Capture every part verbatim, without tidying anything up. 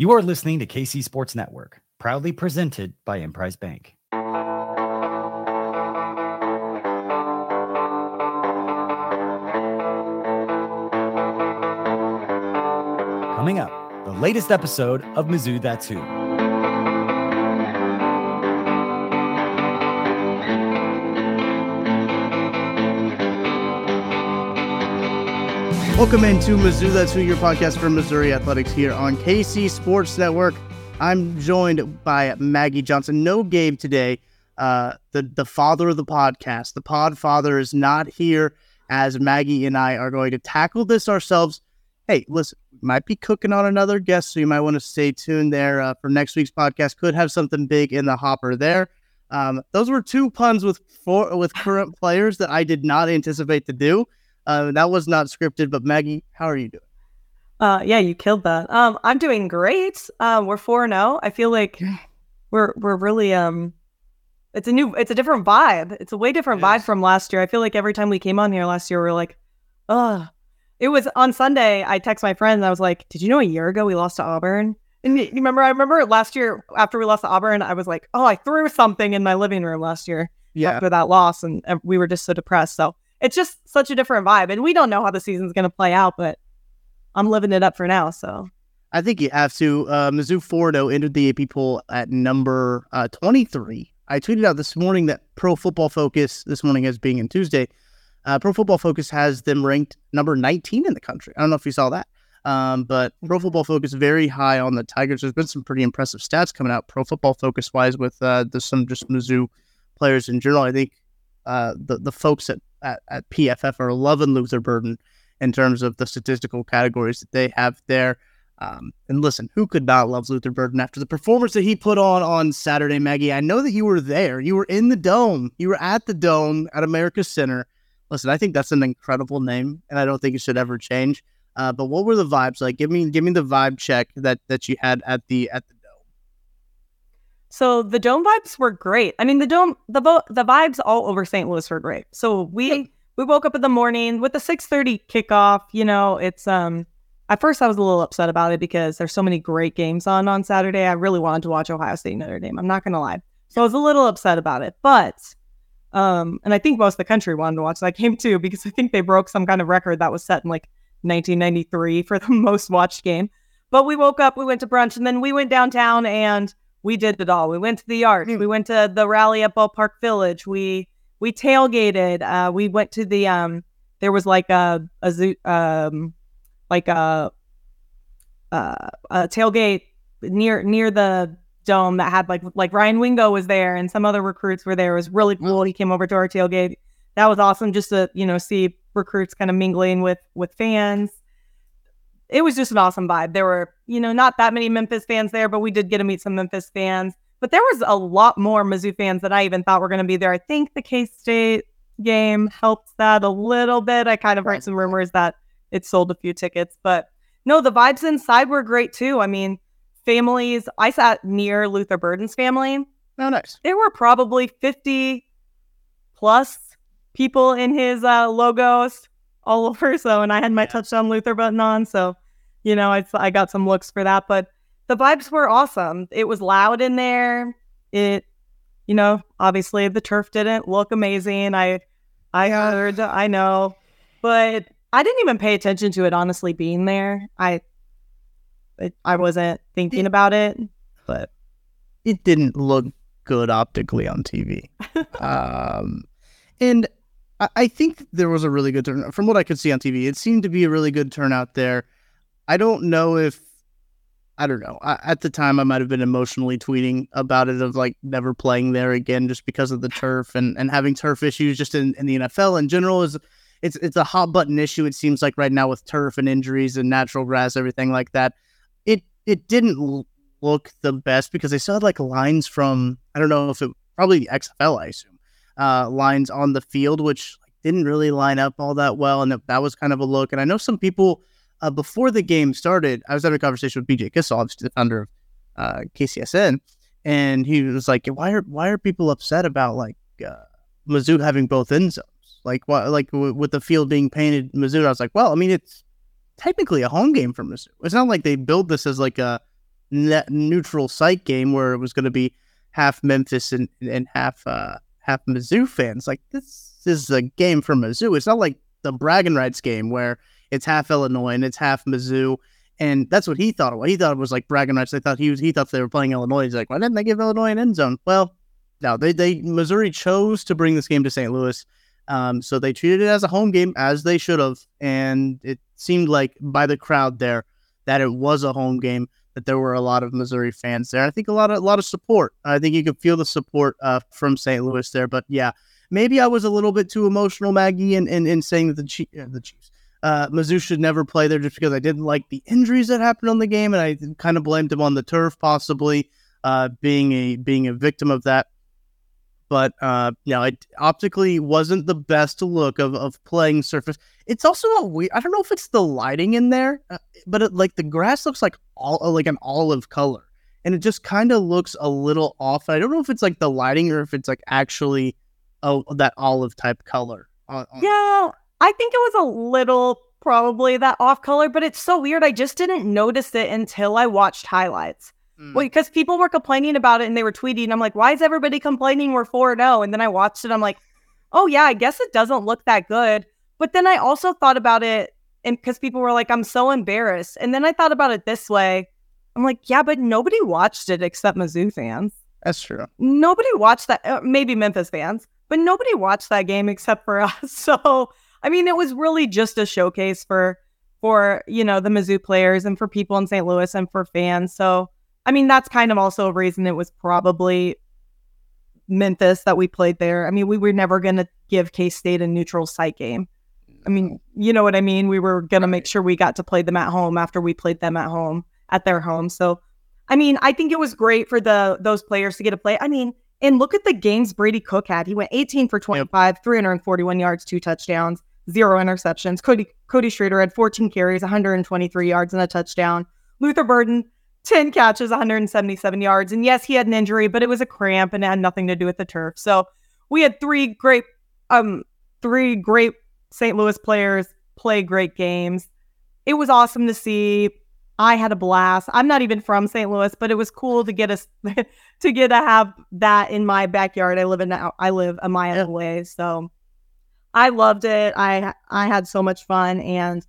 You are listening to K C Sports Network, proudly presented by Emprise Bank. Coming up, the latest episode of Mizzou That's Who. Welcome into Mizzou That's Who, your podcast for Missouri athletics here on K C Sports Network. I'm joined by Maggie Johnson. No Gabe today. Uh, the, the father of the podcast, the pod father, is not here, as Maggie and I are going to tackle this ourselves. Hey, listen, might be cooking on another guest, so you might want to stay tuned there uh, for next week's podcast. Could have something big in the hopper there. Um, those were two puns with four, with current players that I did not anticipate to do. Uh, that was not scripted, but Maggie, how are you doing? Uh, yeah, you killed that. Um, I'm doing great. Um, we're four and oh. I feel like we're we're really um, it's a new, it's a different vibe. It's a way different vibe from last year. I feel like every time we came on here last year, we were like, ugh. It was on Sunday, I text my friend and I was like, did you know a year ago we lost to Auburn? And you remember, I remember last year after we lost to Auburn, I was like, oh, I threw something in my living room last year yeah. after that loss. And we were just so depressed. So it's just such a different vibe. And we don't know how the season's going to play out, but I'm living it up for now. So I think you have to. Uh, Mizzou four and oh entered the A P poll at number uh, twenty-three. I tweeted out this morning that Pro Football Focus, this morning as being in Tuesday, Uh, Pro Football Focus has them ranked number nineteen in the country. I don't know if you saw that, um, but Pro Football Focus very high on the Tigers. There's been some pretty impressive stats coming out Pro Football Focus-wise with uh, the, some just Mizzou players in general. I think uh, the, the folks at, at, at P F F are loving Luther Burden in terms of the statistical categories that they have there. Um, and listen, who could not love Luther Burden after the performance that he put on on Saturday, Maggie? I know that you were there. You were in the Dome. You were at the Dome at America Center. Listen, I think that's an incredible name, and I don't think it should ever change. Uh, but what were the vibes like? Give me, give me the vibe check that that you had at the at the Dome. So the Dome vibes were great. I mean, the Dome, the bo- the vibes all over Saint Louis were great. So we yeah. we woke up in the morning with the six thirty kickoff. You know, it's um. At first, I was a little upset about it because there's so many great games on on Saturday. I really wanted to watch Ohio State and Notre Dame. I'm not gonna lie. So I was a little upset about it, but. Um, and I think most of the country wanted to watch that game too, because I think they broke some kind of record that was set in like nineteen ninety-three for the most watched game. But we woke up, we went to brunch, and then we went downtown and we did it all. We went to the yard, mm. we went to the rally at Ballpark Village, we we tailgated, uh, we went to the um, there was like a a zoo, um, like a, a a tailgate near near the Dome that had like like Ryan Wingo was there and some other recruits were there. It was really cool. He came over to our tailgate. That was awesome, just to, you know, see recruits kind of mingling with with fans. It was just an awesome vibe. There were, you know, not that many Memphis fans there, but we did get to meet some Memphis fans. But there was a lot more Mizzou fans than I even thought were going to be there. I think the K-State game helped that a little bit. I kind of heard some rumors that it sold a few tickets, but no, the vibes inside were great too. I mean, families. I sat near Luther Burden's family. Oh, nice. There were probably fifty plus people in his uh, logos all over. So, and I had my yeah. touchdown Luther Burden on. So, you know, I, I got some looks for that. But the vibes were awesome. It was loud in there. It, you know, obviously the turf didn't look amazing. I, I yeah. heard, I know, but I didn't even pay attention to it. Honestly, being there, I. I wasn't thinking it, about it, but it didn't look good optically on T V. um, and I, I think there was a really good turnout from what I could see on T V. It seemed to be a really good turnout there. I don't know if, I don't know. I, at the time, I might have been emotionally tweeting about it of like never playing there again just because of the turf and, and having turf issues just in, in the N F L in general is it's it's a hot button issue. It seems like right now with turf and injuries and natural grass, everything like that. It it didn't look the best because they still had like lines from, I don't know if it, probably the X F L, I assume, uh, lines on the field, which didn't really line up all that well. And that was kind of a look. And I know some people, uh, before the game started, I was having a conversation with B J Kissel, obviously the founder of uh, K C S N. And he was like, why are why are people upset about like uh, Mizzou having both end zones? Like, why, like w- with the field being painted Mizzou? And I was like, well, I mean, it's technically a home game for Mizzou. It's not like they build this as like a net neutral site game where it was going to be half Memphis and, and half uh, half Mizzou fans. Like, this is a game for Mizzou. It's not like the Bragging Rights game where it's half Illinois and it's half Mizzou. And that's what he thought it was. He thought it was like Bragging Rights. They thought he was, he thought they were playing Illinois. He's like, why didn't they give Illinois an end zone? Well, no, they, they Missouri chose to bring this game to Saint Louis. Um, so they treated it as a home game, as they should have. And it seemed like by the crowd there that it was a home game, that there were a lot of Missouri fans there. I think a lot of, a lot of support. I think you could feel the support uh, from Saint Louis there. But yeah, maybe I was a little bit too emotional, Maggie, in, in, in saying that the, Chief, uh, the Chiefs. Uh, Mizzou should never play there just because I didn't like the injuries that happened on the game, and I kind of blamed him on the turf, possibly uh, being a being a victim of that. But uh, you know, it optically wasn't the best look of of playing surface. It's also a weird. I don't know if it's the lighting in there, but it, like the grass looks like all like an olive color, and it just kind of looks a little off. I don't know if it's like the lighting or if it's like actually oh that olive type color. On, on yeah. I think it was a little probably that off color, but it's so weird. I just didn't notice it until I watched highlights. Mm. Well, because people were complaining about it and they were tweeting. I'm like, why is everybody complaining? We're four and oh. And then I watched it. I'm like, oh, yeah, I guess it doesn't look that good. But then I also thought about it, and because people were like, I'm so embarrassed. And then I thought about it this way. I'm like, yeah, but nobody watched it except Mizzou fans. That's true. Nobody watched that. Uh, maybe Memphis fans, but nobody watched that game except for us. So... I mean, it was really just a showcase for, for you know, the Mizzou players and for people in Saint Louis and for fans. So, I mean, that's kind of also a reason it was probably Memphis that we played there. I mean, we were never going to give K-State a neutral site game. I mean, you know what I mean? We were going to make sure we got to play them at home after we played them at home, at their home. So, I mean, I think it was great for the those players to get to play. I mean, and look at the games Brady Cook had. He went eighteen for twenty-five, yep. three hundred forty-one yards, two touchdowns. Zero interceptions. Cody Cody Schrader had fourteen carries, one hundred twenty-three yards, and a touchdown. Luther Burden, ten catches, one hundred seventy-seven yards. And yes, he had an injury, but it was a cramp and it had nothing to do with the turf. So we had three great, um, three great Saint Louis players play great games. It was awesome to see. I had a blast. I'm not even from Saint Louis, but it was cool to get us to get to have that in my backyard. I live in I live a mile yeah. away, so. I loved it. I I had so much fun. And,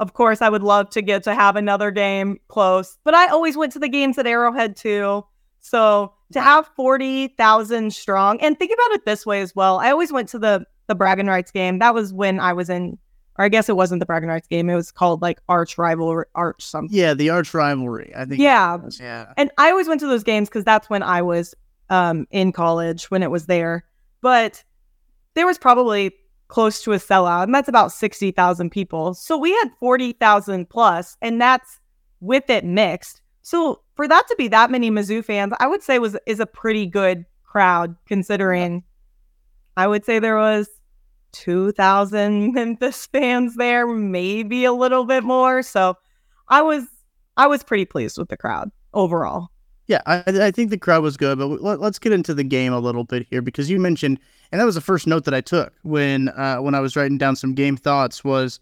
of course, I would love to get to have another game close. But I always went to the games at Arrowhead, too. So to have forty thousand strong. And think about it this way as well. I always went to the, the Bragging Rights game. That was when I was in, or I guess it wasn't the Bragging Rights game. It was called, like, Arch Rivalry, Arch something. Yeah, the Arch Rivalry, I think. Yeah. yeah. And I always went to those games because that's when I was um, in college, when it was there. But... there was probably close to a sellout, and that's about sixty thousand people. So we had forty thousand plus, and that's with it mixed. So for that to be that many Mizzou fans, I would say was is a pretty good crowd, considering I would say there was two thousand Memphis fans there, maybe a little bit more. So I was I was pretty pleased with the crowd overall. Yeah, I, I think the crowd was good, but let, let's get into the game a little bit here, because you mentioned, and that was the first note that I took when uh, when I was writing down some game thoughts, was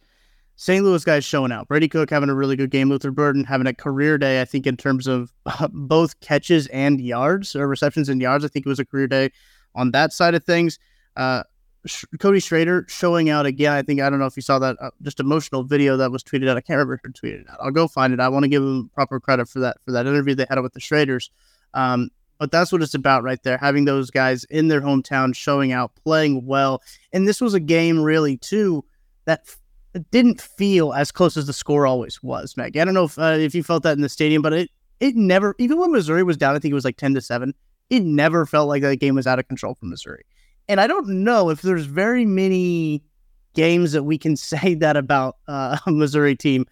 Saint Louis guys showing out. Brady Cook having a really good game. Luther Burden having a career day, I think, in terms of uh, both catches and yards, or receptions and yards. I think it was a career day on that side of things. Uh, Sh- Cody Schrader showing out again. I think, I don't know if you saw that, uh, just emotional video that was tweeted out. I can't remember who tweeted it out. I'll go find it. I want to give him proper credit for that, for that interview they had with the Schraders. Um, but that's what it's about right there, having those guys in their hometown showing out, playing well. And this was a game really, too, that f- didn't feel as close as the score always was, Maggie. I don't know if uh, if you felt that in the stadium, but it, it never, even when Missouri was down, I think it was like ten to seven, it never felt like that game was out of control for Missouri. And I don't know if there's very many games that we can say that about uh, a Missouri team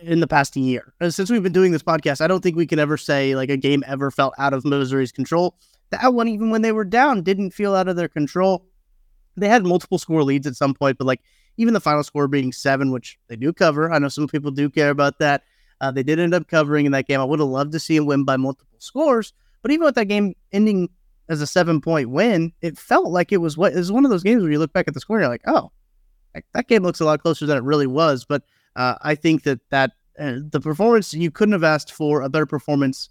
in the past year. And since we've been doing this podcast, I don't think we can ever say like a game ever felt out of Missouri's control. That one, even when they were down, didn't feel out of their control. They had multiple score leads at some point, but like even the final score being seven, which they do cover. I know some people do care about that. Uh, they did end up covering in that game. I would have loved to see them win by multiple scores, but even with that game ending as a seven-point win, it felt like it was what it was one of those games where you look back at the score and you're like, oh, that game looks a lot closer than it really was. But uh, I think that that And the performance, you couldn't have asked for a better performance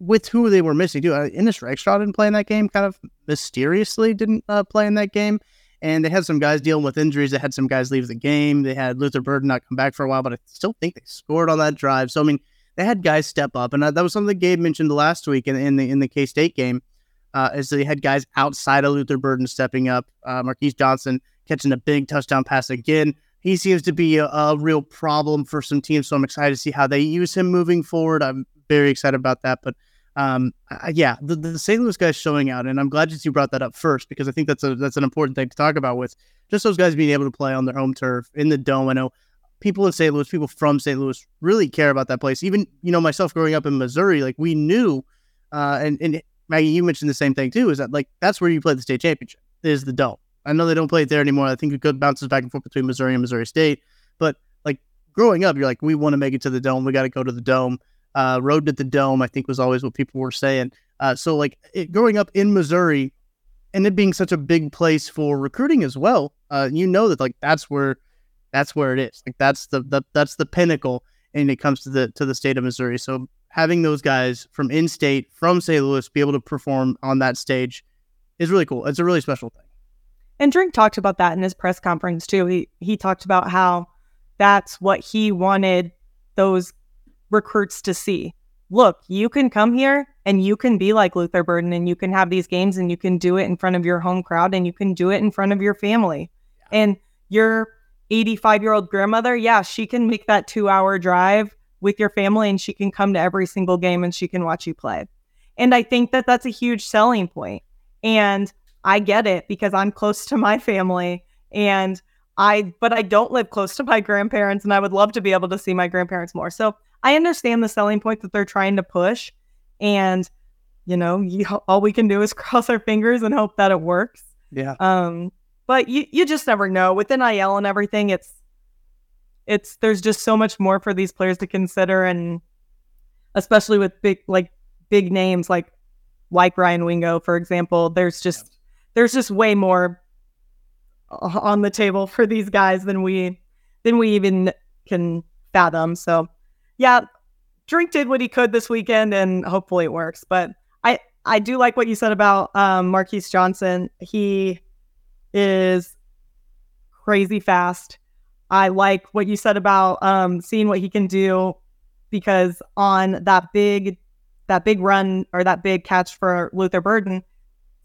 with who they were missing. Dude, Ennis Rakestraw didn't play in that game, kind of mysteriously didn't uh, play in that game. And they had some guys dealing with injuries. They had some guys leave the game. They had Luther Burden not come back for a while, but I still think they scored on that drive. So, I mean, they had guys step up. And that was something that Gabe mentioned last week in, in the in the K-State game, uh, is they had guys outside of Luther Burden stepping up. Uh, Maggie Johnson catching a big touchdown pass again. He seems to be a, a real problem for some teams, so I'm excited to see how they use him moving forward. I'm very excited about that. But, um, I, yeah, the, the Saint Louis guys showing out, and I'm glad that you brought that up first, because I think that's a that's an important thing to talk about, with just those guys being able to play on their home turf in the Dome. I know people in Saint Louis, people from Saint Louis really care about that place. Even, you know, myself growing up in Missouri, like, we knew, uh, and, and Maggie, you mentioned the same thing too, is that, like, that's where you play the state championship, is the Dome. I know they don't play it there anymore. I think it bounces back and forth between Missouri and Missouri State. But, like, growing up, you're like, we want to make it to the Dome. We got to go to the Dome. Uh, road to the Dome, I think, was always what people were saying. Uh, so, like, it, growing up in Missouri, and it being such a big place for recruiting as well, uh, you know that, like, that's where that's where it is. Like, that's the, the that's the pinnacle, and it comes to the to the state of Missouri. So, having those guys from in-state, from Saint Louis, be able to perform on that stage is really cool. It's a really special thing. And Drink talked about that in his press conference too. He he talked about how that's what he wanted those recruits to see. Look, you can come here and you can be like Luther Burden, and you can have these games, and you can do it in front of your home crowd, and you can do it in front of your family. Yeah. And your eighty-five-year-old grandmother, yeah, she can make that two-hour drive with your family, and she can come to every single game, and she can watch you play. And I think that that's a huge selling point. And I get it, because I'm close to my family, and I, but I don't live close to my grandparents, and I would love to be able to see my grandparents more. So I understand the selling point that they're trying to push, and, you know, you, all we can do is cross our fingers and hope that it works. Yeah. Um, but you, you just never know with N I L and everything. It's, it's, there's just so much more for these players to consider. And especially with big, like big names, like, like Ryan Wingo, for example, there's just, yeah. There's just way more on the table for these guys than we than we even can fathom. So, yeah, Drink did what he could this weekend, and hopefully it works. But I, I do like what you said about um, Marquise Johnson. He is crazy fast. I like what you said about um, seeing what he can do, because on that big that big run or that big catch for Luther Burden,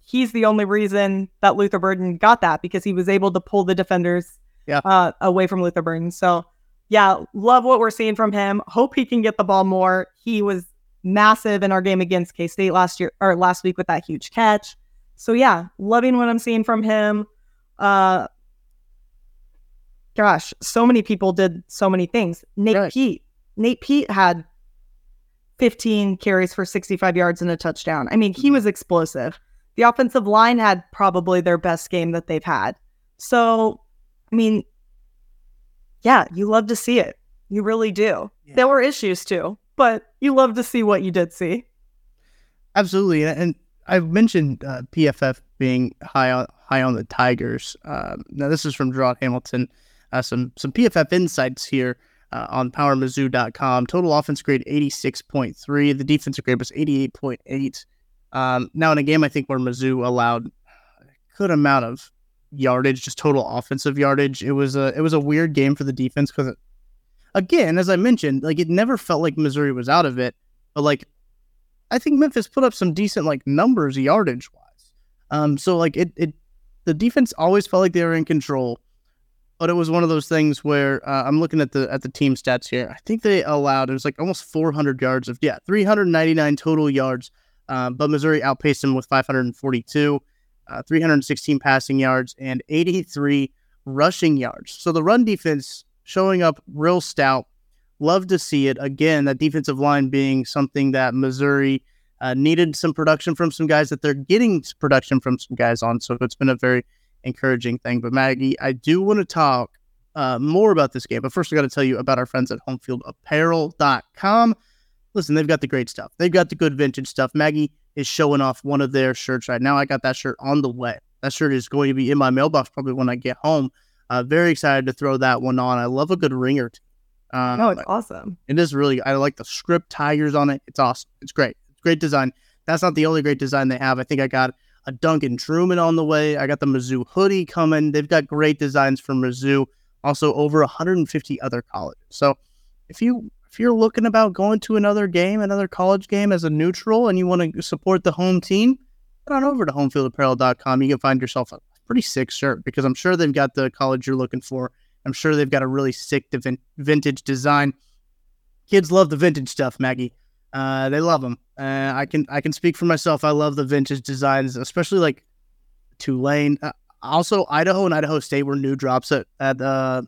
he's the only reason that Luther Burden got that, because he was able to pull the defenders yeah. uh, away from Luther Burden. So, yeah, love what we're seeing from him. Hope he can get the ball more. He was massive in our game against K-State last year or last week with that huge catch. So, yeah, loving what I'm seeing from him. Uh, gosh, so many people did so many things. Nate really? Pete. Nate Pete had fifteen carries for sixty-five yards and a touchdown. I mean, he was explosive. The offensive line had probably their best game that they've had. So, I mean, yeah, you love to see it. You really do. Yeah. There were issues too, but you love to see what you did see. Absolutely. And I've mentioned uh, P F F being high on, high on the Tigers. Um, now, this is from Gerard Hamilton. Uh, some, some P F F insights here uh, on power mizzou dot com. Total offense grade eighty-six point three. The defensive grade was eighty-eight point eight. Um, now, in a game, I think, where Mizzou allowed a good amount of yardage, just total offensive yardage, it was a it was a weird game for the defense, because, again, as I mentioned, like, it never felt like Missouri was out of it. But, like, I think Memphis put up some decent, like, numbers yardage wise. Um, so, like, it it the defense always felt like they were in control. But it was one of those things where uh, I'm looking at the at the team stats here. I think they allowed, it was like almost four hundred yards of yeah, three hundred ninety-nine total yards. Um, but Missouri outpaced them with five hundred forty-two, uh, three hundred sixteen passing yards, and eighty-three rushing yards. So the run defense showing up real stout. Love to see it. Again, that defensive line being something that Missouri uh, needed some production from some guys that they're getting production from some guys on. So it's been a very encouraging thing. But Maggie, I do want to talk uh, more about this game. But first, I got to tell you about our friends at home field apparel dot com. Listen, they've got the great stuff. They've got the good vintage stuff. Maggie is showing off one of their shirts right now. I got that shirt on the way. That shirt is going to be in my mailbox probably when I get home. Uh, very excited to throw that one on. I love a good ringer. Um, no, it's like, awesome. It is really, I like the script tigers on it. It's awesome. It's great. It's great design. That's not the only great design they have. I think I got a Duncan Truman on the way. I got the Mizzou hoodie coming. They've got great designs from Mizzou. Also over one hundred fifty other colleges. So if you, if you're looking about going to another game, another college game as a neutral, and you want to support the home team, head on over to home field apparel dot com. You can find yourself a pretty sick shirt, because I'm sure they've got the college you're looking for. I'm sure they've got a really sick vintage design. Kids love the vintage stuff, Maggie. Uh, they love them. Uh, I can I can speak for myself. I love the vintage designs, especially like Tulane. Uh, also, Idaho and Idaho State were new drops at, at uh,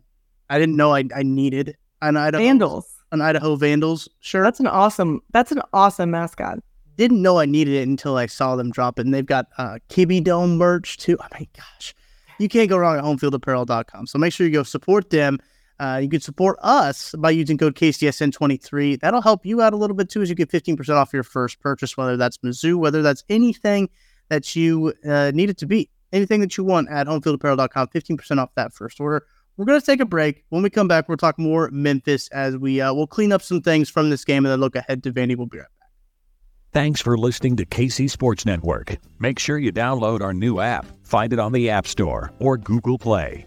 I didn't know I, I needed an Idaho Vandals. An Idaho Vandals shirt. That's an awesome. That's an awesome mascot. Didn't know I needed it until I saw them drop it. And they've got uh, Kibbe Dome merch too. Oh my gosh. You can't go wrong at home field apparel dot com. So make sure you go support them. Uh, you can support us by using code K C S N twenty-three. That'll help you out a little bit too, as you get fifteen percent off your first purchase, whether that's Mizzou, whether that's anything that you uh, need it to be. Anything that you want at home field apparel dot com, fifteen percent off that first order. We're going to take a break. When we come back, we'll talk more Memphis as we uh, we'll clean up some things from this game and then look ahead to Vandy. We'll be right back. Thanks for listening to K C Sports Network. Make sure you download our new app. Find it on the App Store or Google Play.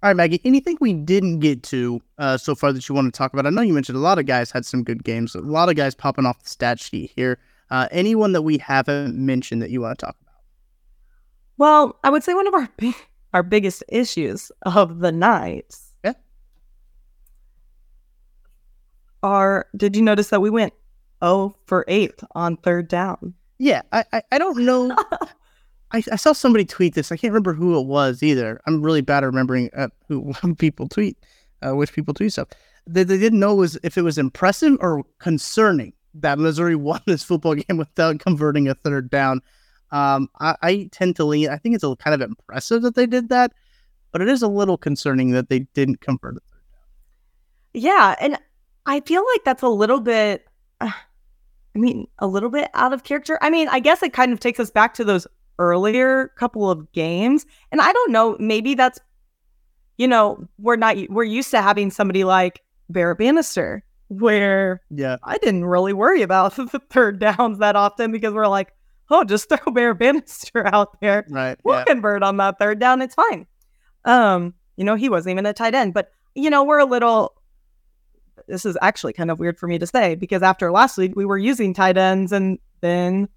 All right, Maggie, anything we didn't get to uh, so far that you want to talk about? I know you mentioned a lot of guys had some good games, a lot of guys popping off the stat sheet here. Uh, anyone that we haven't mentioned that you want to talk about? Well, I would say one of our big, our biggest issues of the night yeah. are, did you notice that we went oh for eight on third down? Yeah, I, I, I don't know. I, I saw somebody tweet this. I can't remember who it was either. I'm really bad at remembering uh, who people tweet, uh, which people tweet stuff. They, they didn't know it was, if it was impressive or concerning that Missouri won this football game without converting a third down. Um, I, I tend to lean. I think it's a, kind of impressive that they did that, but it is a little concerning that they didn't convert a third down. Yeah, and I feel like that's a little bit, uh, I mean, a little bit out of character. I mean, I guess it kind of takes us back to those earlier couple of games, and I don't know, maybe that's, you know, we're not we're used to having somebody like Barrett Bannister, where yeah I didn't really worry about the third downs that often, because we're like, oh, just throw Barrett Bannister out there, right? We'll yeah. convert on that third down, it's fine. Um you know, he wasn't even a tight end, but you know, we're a little this is actually kind of weird for me to say, because after last week, we were using tight ends, and then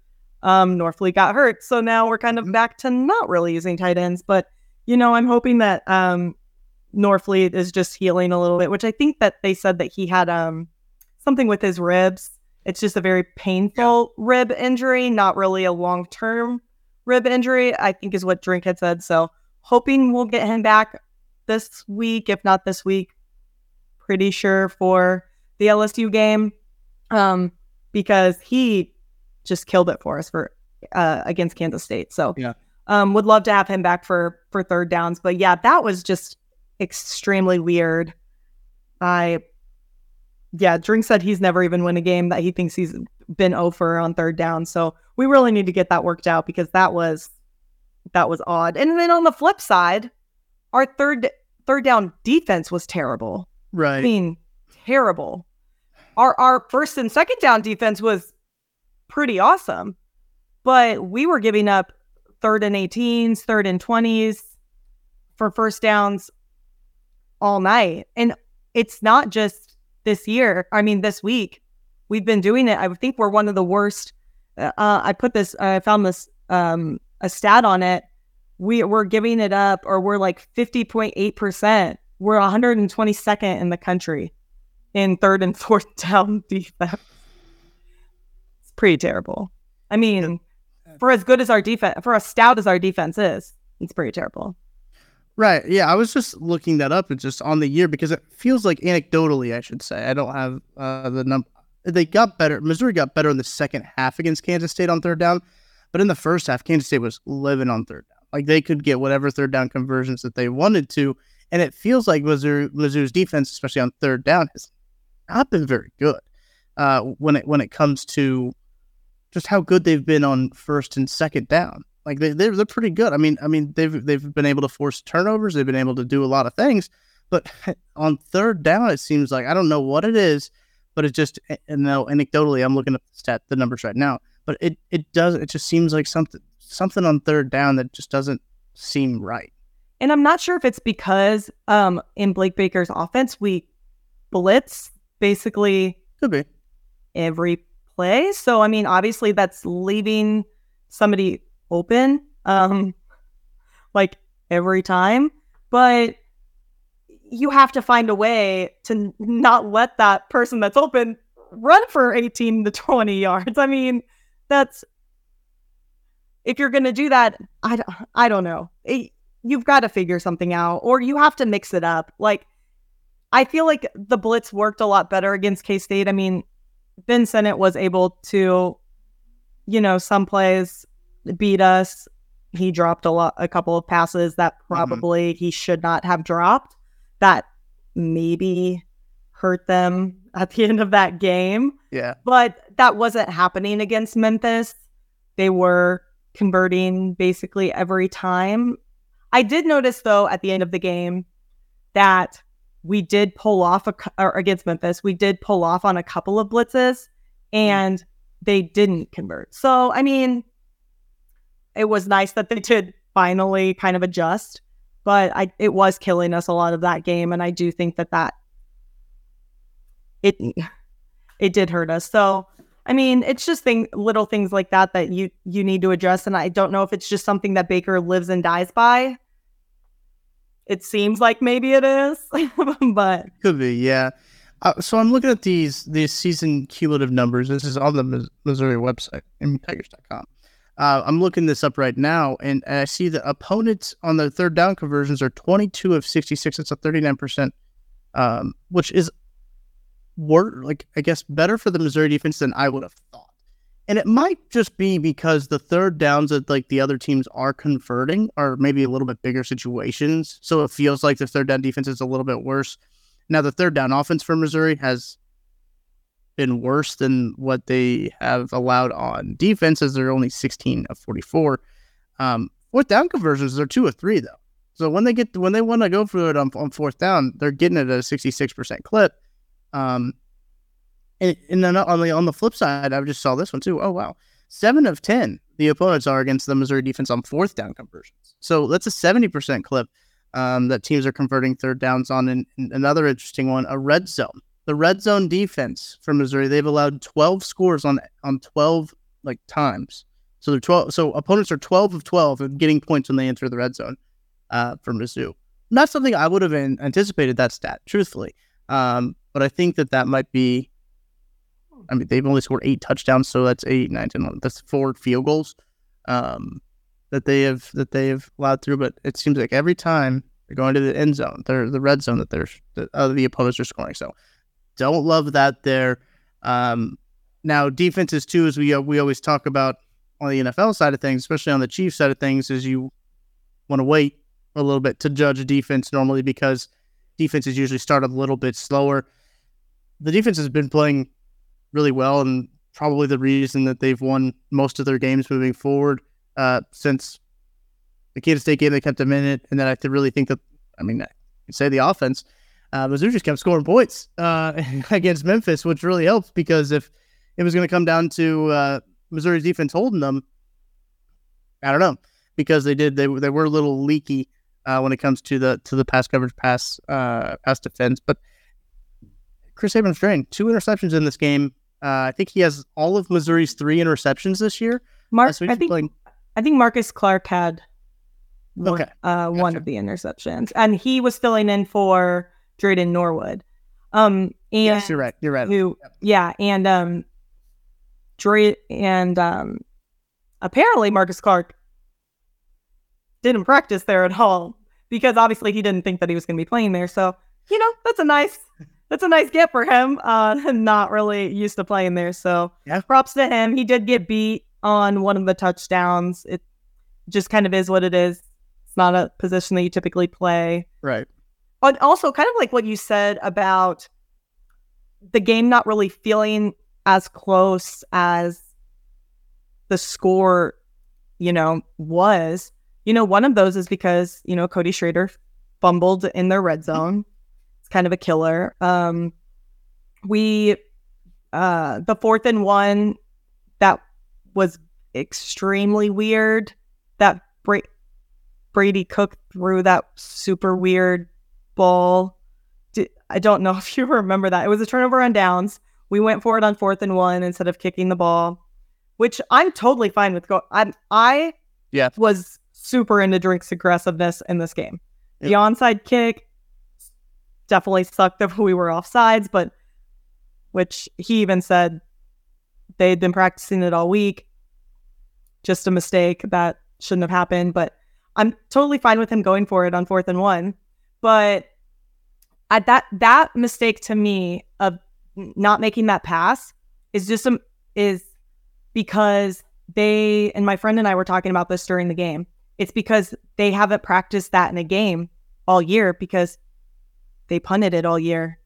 um, Norfleet got hurt. So now we're kind of back to not really using tight ends. But, you know, I'm hoping that um, Norfleet is just healing a little bit, which I think that they said that he had um, something with his ribs. It's just a very painful yeah. rib injury, not really a long-term rib injury, I think is what Drink had said. So hoping we'll get him back this week, if not this week, pretty sure for the L S U game, um, because he just killed it for us for uh, against Kansas State. So yeah. um, would love to have him back for, for third downs. But yeah, that was just extremely weird. I Yeah, Drink said he's never even won a game that he thinks he's been oh for on third down. So we really need to get that worked out, because that was that was odd. And then on the flip side, our third third down defense was terrible. Right. I mean, terrible. Our our first and second down defense was pretty awesome, but we were giving up third and eighteens, third and twenties for first downs all night. And it's not just this year, I mean, this week, we've been doing it. I think we're one of the worst. Uh, I put this, I found this, um, a stat on it. We, we're giving it up, or we're like fifty point eight percent. We're one hundred twenty-second in the country in third and fourth down defense. It's pretty terrible. I mean, for as good as our defense, for as stout as our defense is, it's pretty terrible. Right. Yeah, I was just looking that up. It's just on the year, because it feels like anecdotally, I should say. I don't have uh, the number. They got better. Missouri got better in the second half against Kansas State on third down. But in the first half, Kansas State was living on third down. Like, they could get whatever third down conversions that they wanted to. And it feels like Mizzou, Mizzou's defense, especially on third down, has not been very good uh, when it when it comes to just how good they've been on first and second down. Like, they they're, they're pretty good. I mean, I mean they've they've been able to force turnovers. They've been able to do a lot of things, but on third down, it seems like, I don't know what it is, but it just, and now anecdotally, I'm looking up the stat, the numbers right now, but it it does it just seems like something something on third down that just doesn't seem right. And I'm not sure if it's because um in Blake Baker's offense we blitz basically could be every play. So I mean, obviously that's leaving somebody open um like every time, but you have to find a way to not let that person that's open run for eighteen to twenty yards. I mean, that's, if you're gonna do that, I, I don't know, it, you've got to figure something out, or you have to mix it up. Like, I feel like the blitz worked a lot better against K-State. I mean, Ben Sennett was able to, you know, some plays beat us. He dropped a lot, a couple of passes that probably mm-hmm. he should not have dropped, that maybe hurt them at the end of that game. Yeah. But that wasn't happening against Memphis. They were converting basically every time. I did notice, though, at the end of the game that we did pull off a, or against Memphis. We did pull off on a couple of blitzes, and mm-hmm. they didn't convert. So, I mean, it was nice that they did finally kind of adjust, but I, it was killing us a lot of that game. And I do think that that it, it did hurt us. So, I mean, it's just thing, little things like that, that you, you need to address. And I don't know if it's just something that Baker lives and dies by. It seems like maybe it is, but could be. Yeah. Uh, so I'm looking at these, these season cumulative numbers. This is on the Missouri website, M Tigers dot com. Uh, I'm looking this up right now, and, and I see the opponents on their third down conversions are twenty-two of sixty-six. That's a thirty-nine percent, um, which is, wor- like I guess, better for the Missouri defense than I would have thought. And it might just be because the third downs that, like, the other teams are converting are maybe a little bit bigger situations, so it feels like the third down defense is a little bit worse. Now, the third down offense for Missouri has been worse than what they have allowed on defense, as they're only sixteen of forty-four. Um, fourth down conversions are two of three, though. So when they get, when they want to go for it on, on fourth down, they're getting it at a sixty-six percent clip. Um, and, and then on the, on the flip side, I just saw this one too. Oh, wow. seven of ten, the opponents are against the Missouri defense on fourth down conversions. So that's a seventy percent clip um, that teams are converting third downs on. And, and another interesting one, a red zone The red zone defense for Missouri, they've allowed twelve scores on on twelve like times. So they're twelve. So opponents are twelve of twelve and getting points when they enter the red zone uh, for Mizzou. Not something I would have anticipated that stat, truthfully. Um, but I think that that might be. I mean, they've only scored eight touchdowns, so that's eight, nine, ten. eleven That's four field goals um, that they have that they have allowed through. But it seems like every time they're going to the end zone, they're the red zone that they're that, uh, the opponents are scoring. So don't love that there. Um, now defenses too, as we uh, we always talk about on the N F L side of things, especially on the Chiefs side of things, is you want to wait a little bit to judge a defense normally because defenses usually start a little bit slower. The defense has been playing really well, and probably the reason that they've won most of their games moving forward uh, since the Kansas State game. They kept them in it, and then I really think that, I mean, I could say the offense, uh, Mizzou just kept scoring points uh, against Memphis, which really helped because if it was going to come down to uh, Missouri's defense holding them, I don't know, because they did they they were a little leaky uh, when it comes to the to the pass coverage, pass uh, pass defense. But Chris Abrams drained two interceptions in this game. Uh, I think he has all of Missouri's three interceptions this year. Mark, I think playing. I think Marcus Clark had one, okay. uh, gotcha. one of the interceptions, and he was filling in for Drayden Norwood. Um, and yes, you're right. You're right. Who, yep. Yeah, and um, Dray and um, apparently Marcus Clark didn't practice there at all because obviously he didn't think that he was going to be playing there. So you know that's a nice. That's a nice get for him. Uh, not really used to playing there, so yeah. Props to him. He did get beat on one of the touchdowns. It just kind of is what it is. It's not a position that you typically play, right? But also, kind of like what you said about the game not really feeling as close as the score, you know, was. You know, one of those is because you know Cody Schrader fumbled in their red zone. Kind of a killer. Um, we uh, the fourth and one that was extremely weird. That Bra- Brady Cook threw that super weird ball. D- I don't know if you remember that. It was a turnover on downs. We went for it on fourth and one instead of kicking the ball, which I'm totally fine with. Go- I'm I yeah was super into Drink's aggressiveness in this game. Yep. The onside kick. Definitely sucked that we were offsides, but which he even said they had been practicing it all week. Just a mistake that shouldn't have happened, but I'm totally fine with him going for it on fourth and one. But at that that mistake to me of not making that pass is just a, is because they and my friend and I were talking about this during the game. It's because they haven't practiced that in a game all year because. They punted it all year,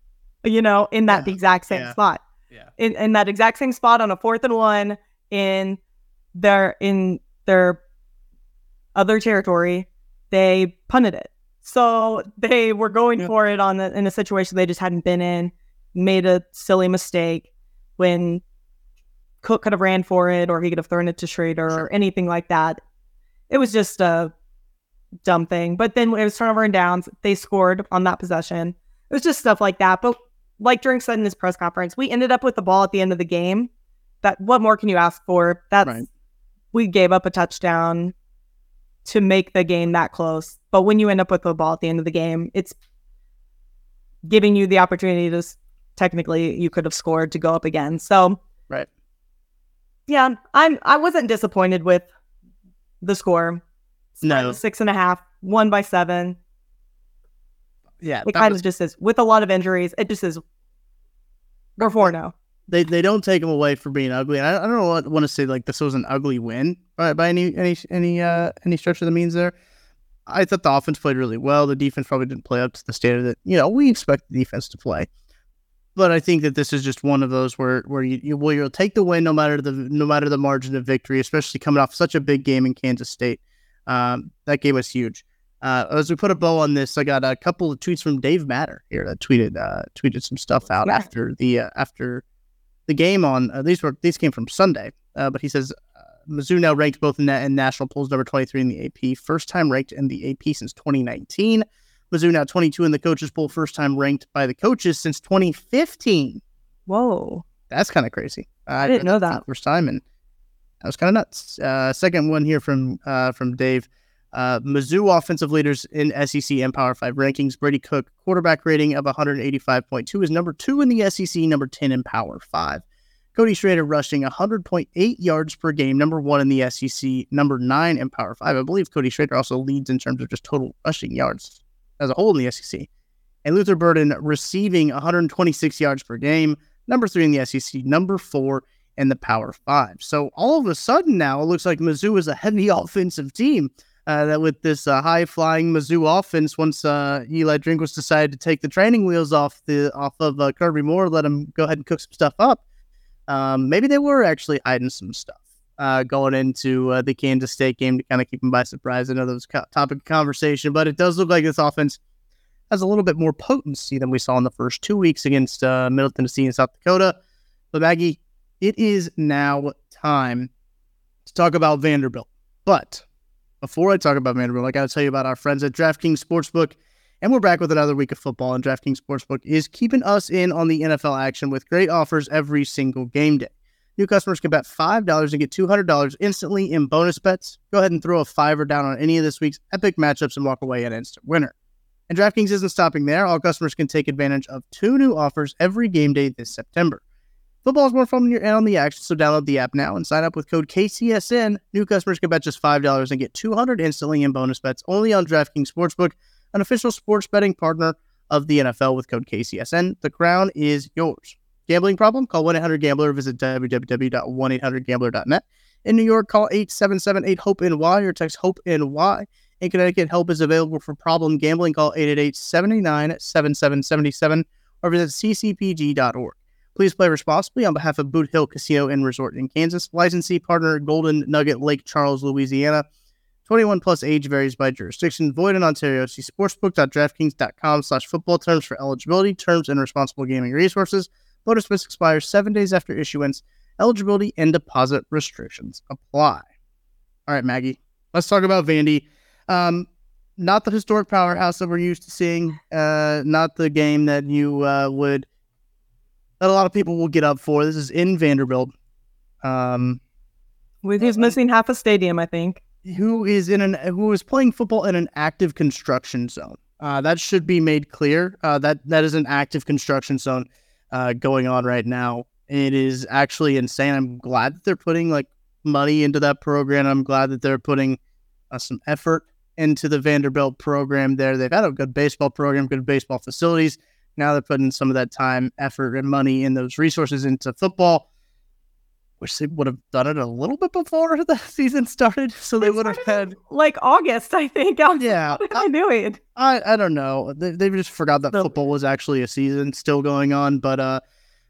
you know, in that yeah, exact same yeah, spot, yeah. In, in that exact same spot on a fourth and one in their in their other territory, they punted it. So they were going yeah. for it on the, in a situation they just hadn't been in, made a silly mistake when Cook could have ran for it or he could have thrown it to Schrader sure. or anything like that. It was just a dumb thing, but then it was turnover and downs. They scored on that possession. It was just stuff like that. But like Drink said in his press conference, we ended up with the ball at the end of the game. That what more can you ask for? That's right. We gave up a touchdown to make the game that close. But when you end up with the ball at the end of the game, it's giving you the opportunity to technically you could have scored to go up again. So right, yeah, I'm I wasn't disappointed with the score. No, six and a half, one by seven. Yeah, it kind was, of just is with a lot of injuries. It just is. Go for now. They they don't take them away for being ugly. And I, I don't want to say like this was an ugly win by, by any any any uh, any stretch of the means. There, I thought the offense played really well. The defense probably didn't play up to the standard that you know we expect the defense to play. But I think that this is just one of those where where you, you will you'll take the win no matter the no matter the margin of victory, especially coming off such a big game in Kansas State. Um, that game was huge. Uh, as we put a bow on this, I got a couple of tweets from Dave Matter here that tweeted uh, tweeted some stuff out yeah. after the uh, after the game on uh, these were these came from Sunday. Uh, but he says uh, Mizzou now ranked both in, in national polls number twenty-three in the A P, first time ranked in the A P since twenty nineteen. Mizzou now twenty-two in the coaches poll, first time ranked by the coaches since twenty fifteen. Whoa. That's kind of crazy. I, I didn't know that. First time, and that was kind of nuts. Uh, second one here from uh, from Dave. Uh, Mizzou offensive leaders in S E C and Power five rankings. Brady Cook, quarterback rating of one eighty-five point two, is number two in the S E C, number ten in Power five. Cody Schrader rushing one hundred point eight yards per game, number one in the S E C, number nine in Power five. I believe Cody Schrader also leads in terms of just total rushing yards as a whole in the S E C. And Luther Burden receiving one hundred twenty-six yards per game, number three in the S E C, number four in the Power five. So all of a sudden now, it looks like Mizzou is a heavy offensive team. Uh, that with this uh, high-flying Mizzou offense, once uh, Eli Drinkwitz decided to take the training wheels off the off of uh, Kirby Moore, let him go ahead and cook some stuff up. Um, maybe they were actually hiding some stuff uh, going into uh, the Kansas State game to kind of keep them by surprise. I know that was a topic of conversation, but it does look like this offense has a little bit more potency than we saw in the first two weeks against uh, Middle Tennessee and South Dakota. But, Maggie, it is now time to talk about Vanderbilt. But before I talk about Vanderbilt, I got to tell you about our friends at DraftKings Sportsbook. And we're back with another week of football, and DraftKings Sportsbook is keeping us in on the N F L action with great offers every single game day. New customers can bet five dollars and get two hundred dollars instantly in bonus bets. Go ahead and throw a fiver down on any of this week's epic matchups and walk away an instant winner. And DraftKings isn't stopping there. All customers can take advantage of two new offers every game day this September. Football is more fun when you're in on the action, so download the app now and sign up with code K C S N. New customers can bet just five dollars and get two hundred dollars instantly in bonus bets only on DraftKings Sportsbook, an official sports betting partner of the N F L with code K C S N. The crown is yours. Gambling problem? Call one eight hundred gambler or visit w w w dot one eight hundred gambler dot net. In New York, call eight seven seven eight hope N Y or text HOPE-NY. In Connecticut, help is available for problem gambling. Call eight eight eight, seven nine, seven seven seven seven or visit c c p g dot org. Please play responsibly on behalf of Boot Hill Casino and Resort in Kansas. Licensee partner Golden Nugget Lake Charles, Louisiana. twenty-one plus age varies by jurisdiction. Void in Ontario. See sportsbook.draftkings.com slash football terms for eligibility, terms, and responsible gaming resources. Bonus bets expire seven days after issuance. Eligibility and deposit restrictions apply. All right, Maggie, let's talk about Vandy. Um, not the historic powerhouse that we're used to seeing. Uh, not the game that you uh, would... that a lot of people will get up for. This is in Vanderbilt. Um, With who's missing half a stadium, I think. Who is in an who is playing football in an active construction zone? Uh, that should be made clear. Uh, that that is an active construction zone uh, going on right now. It is actually insane. I'm glad that they're putting like money into that program. I'm glad that they're putting uh, some effort into the Vanderbilt program. There, they've had a good baseball program, good baseball facilities. Now they're putting some of that time, effort, and money and those resources into football, which they would have done it a little bit before the season started. So they, they would have had like August, I think. I was, yeah, what I knew it. I I don't know. They they just forgot that so, football was actually a season still going on. But uh,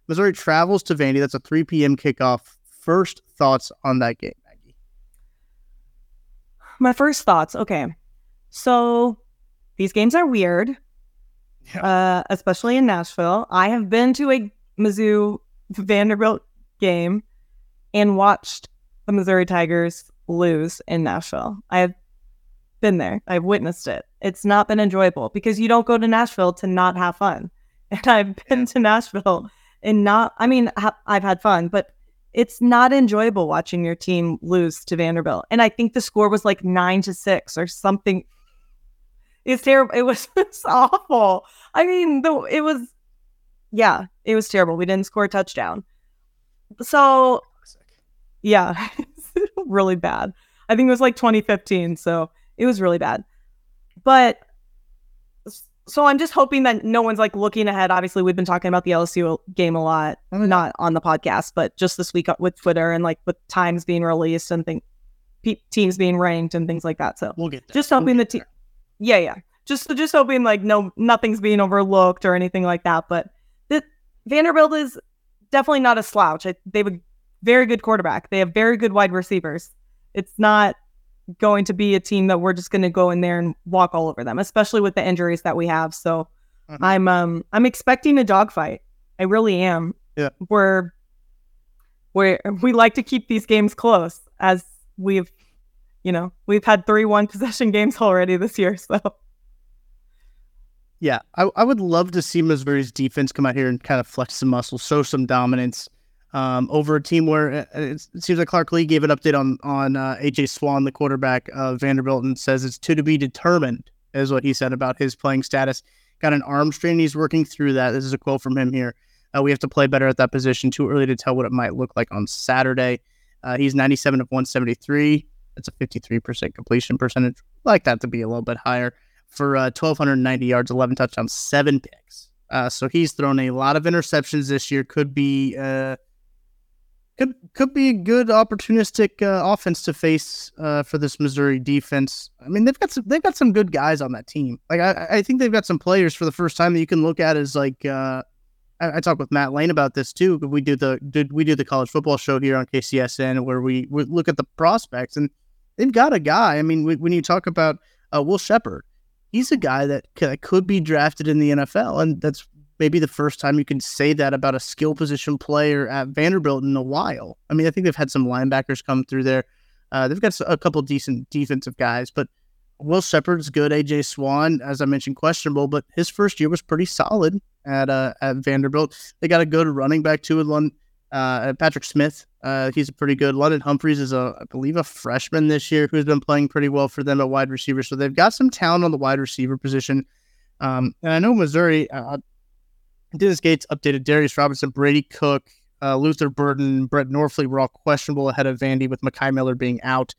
Missouri travels to Vandy. That's a three p.m. kickoff. First thoughts on that game, Maggie? My first thoughts. Okay, so these games are weird. Yeah. Uh, especially in Nashville. I have been to a Mizzou Vanderbilt game and watched the Missouri Tigers lose in Nashville. I've been there. I've witnessed it. It's not been enjoyable because you don't go to Nashville to not have fun. And I've been yeah. to Nashville and not, I mean, ha- I've had fun, but it's not enjoyable watching your team lose to Vanderbilt. And I think the score was like nine to six or something. It's terrible. It was it's awful. I mean, the, it was, yeah, it was terrible. We didn't score a touchdown. So, yeah, really bad. I think it was like twenty fifteen, so it was really bad. But, so I'm just hoping that no one's like looking ahead. Obviously, we've been talking about the L S U game a lot, not on the podcast, but just this week with Twitter and like with times being released and things, pe- teams being ranked and things like that. So, we'll get there. Just hoping we'll the team. Yeah, yeah. Just just hoping like no nothing's being overlooked or anything like that. But the, Vanderbilt is definitely not a slouch. I, they have a very good quarterback. They have very good wide receivers. It's not going to be a team that we're just going to go in there and walk all over them, especially with the injuries that we have. So uh-huh. I'm um I'm expecting a dogfight. I really am. Yeah, we're we we like to keep these games close as we've. You know, we've had three one possession games already this year, so. Yeah, I, I would love to see Missouri's defense come out here and kind of flex some muscle, show some dominance um, over a team where it, it seems like Clark Lee gave an update on on uh, A J. Swann, the quarterback of Vanderbilt, and says it's to, to be determined, is what he said about his playing status. Got an arm strain. He's working through that. This is a quote from him here. Uh, we have to play better at that position. Too early to tell what it might look like on Saturday. Uh, he's ninety-seven of one seventy-three. That's a fifty-three percent completion percentage. I like that to be a little bit higher. For uh, one thousand two hundred ninety yards, eleven touchdowns, seven picks. Uh, so he's thrown a lot of interceptions this year. Could be uh, could could be a good opportunistic uh, offense to face uh, for this Missouri defense. I mean, they've got some they've got some good guys on that team. Like I, I think they've got some players for the first time that you can look at as like. Uh, I, I talked with Matt Lane about this too. We do the did we do the college football show here on K C S N where we, we look at the prospects, and they've got a guy. I mean, we, when you talk about uh, Will Shepard. He's a guy that could be drafted in the N F L, and that's maybe the first time you can say that about a skill position player at Vanderbilt in a while. I mean, I think they've had some linebackers come through there. Uh, they've got a couple decent defensive guys, but Will Shepard's good. A J. Swann, as I mentioned, questionable, but his first year was pretty solid at uh, at Vanderbilt. They got a good running back too, uh, Patrick Smith. Uh, he's a pretty good. London Humphreys is, a, I believe, a freshman this year who's been playing pretty well for them at wide receiver. So they've got some talent on the wide receiver position. Um, and I know Missouri, uh, Dennis Gates updated Darius Robinson, Brady Cook, uh, Luther Burden, Brett Norfleet were all questionable ahead of Vandy with Makai Miller being out.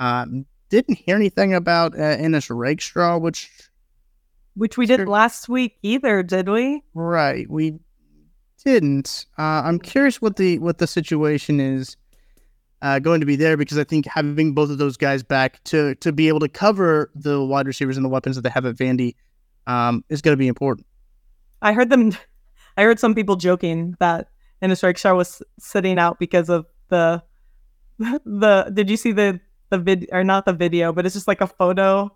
Um, didn't hear anything about uh, Ennis Rakestraw, which... Which we didn't last week either, did we? Right, we... Didn't uh, I'm curious what the what the situation is uh, going to be there, because I think having both of those guys back to to be able to cover the wide receivers and the weapons that they have at Vandy um, is going to be important. I heard them. I heard some people joking that Ennis Rakestraw was sitting out because of the the. Did you see the the vid or not the video? But it's just like a photo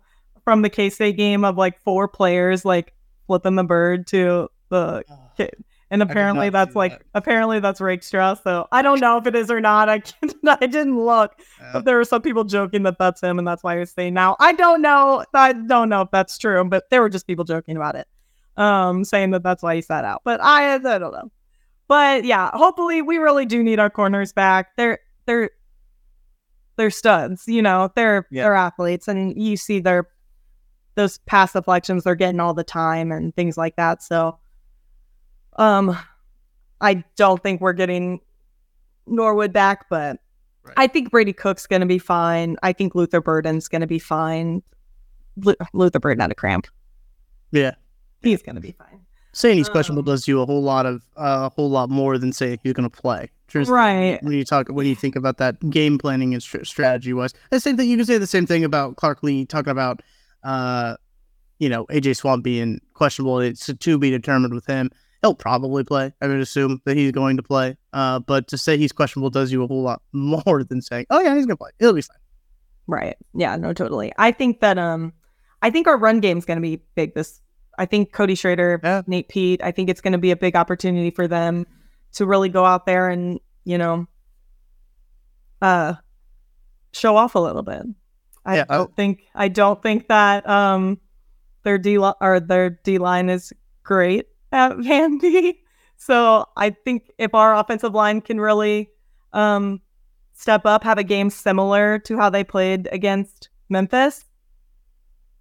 from the K-State game of like four players like flipping the bird to the. Oh. And apparently that's like, that. apparently that's Rakestraw. So I don't know if it is or not. I can't, I didn't look, yeah. But there were some people joking that that's him. And that's why you're saying now, I don't know. I don't know if that's true, but there were just people joking about it. Um, saying that that's why he sat out, but I, I don't know. But yeah, hopefully we really do need our corners back. They're, they're, they're studs, you know, they're, yeah. they're athletes, and you see their, those pass deflections they're getting all the time and things like that. So, Um, I don't think we're getting Norwood back, but right. I think Brady Cook's going to be fine. I think Luther Burden's going to be fine. L- Luther Burden had a cramp. Yeah. He's going to be fine. Saying he's um, questionable does you a whole lot of, uh, a whole lot more than say if you're going to play. Just right. When you talk, when you think about that game planning and st- strategy wise, the same thing, you can say the same thing about Clark Lee talking about, uh, you know, A J. Swann being questionable. It's to be determined with him. He'll probably play. I would assume that he's going to play. Uh, but to say he's questionable does you a whole lot more than saying, "Oh yeah, he's gonna play. It'll be fine." Right? Yeah. No. Totally. I think that. Um. I think our run game is gonna be big. This. I think Cody Schrader, yeah. Nate Peet. I think it's gonna be a big opportunity for them to really go out there and you know, uh, show off a little bit. I yeah, don't I- think. I don't think that um, their D li- or their D line is great. At Vandy. So I think if our offensive line can really um, step up, have a game similar to how they played against Memphis,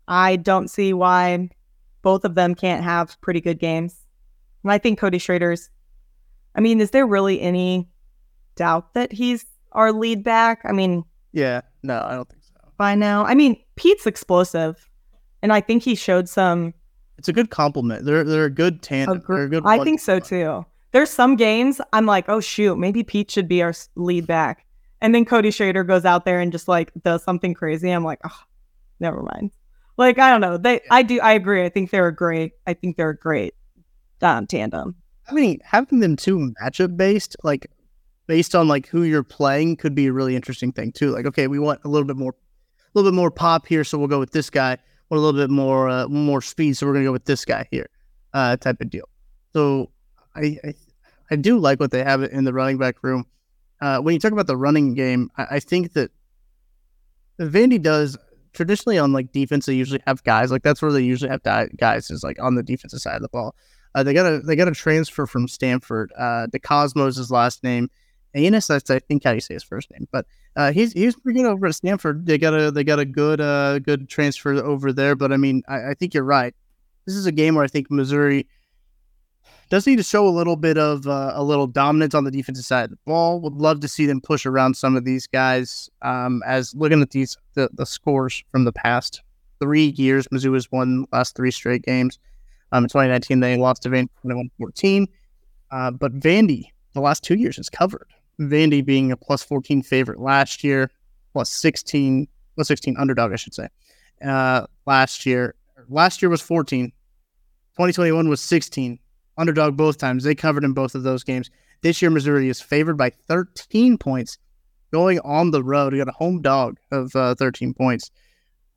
I don't see why both of them can't have pretty good games. And I think Cody Schrader's, I mean, is there really any doubt that he's our lead back? I mean, yeah, no, I don't think so. By now, I mean, Pete's explosive, and I think he showed some. It's a good compliment. They're they're a good tandem. They're a good I think so, too. There's some games I'm like, oh, shoot, maybe Pete should be our lead back. And then Cody Schrader goes out there and just, like, does something crazy. I'm like, oh, never mind. Like, I don't know. They, yeah. I do. I agree. I think they're great. I think they're a great um, tandem. I mean, having them, too, matchup-based, like, based on, like, who you're playing could be a really interesting thing, too. Like, okay, we want a little bit more, a little bit more pop here, so we'll go with this guy. Or a little bit more uh, more speed, so we're going to go with this guy here uh, type of deal. So I, I I do like what they have in the running back room. Uh, when you talk about the running game, I, I think that Vandy does traditionally on like defense, they usually have guys. Like that's where they usually have di- guys is like on the defensive side of the ball. Uh, they got a they got a transfer from Stanford. Uh, DeCosmo's his last name. Ennis, that's I think how you say his first name, but uh, he's he's pretty good over at Stanford. They got a they got a good uh, good transfer over there. But I mean, I, I think you're right. This is a game where I think Missouri does need to show a little bit of uh, a little dominance on the defensive side of the ball. Would love to see them push around some of these guys. Um, as looking at these the, the scores from the past three years, Mizzou has won the last three straight games. Um, in twenty nineteen, they lost to Vandy twenty-one fourteen. Uh, but Vandy, the last two years, has covered. Vandy being a plus fourteen favorite last year, plus sixteen, plus sixteen underdog, I should say. Uh, last year, last year was fourteen. twenty twenty-one was sixteen. Underdog both times. They covered in both of those games. This year, Missouri is favored by thirteen points, going on the road. We got a home dog of uh, thirteen points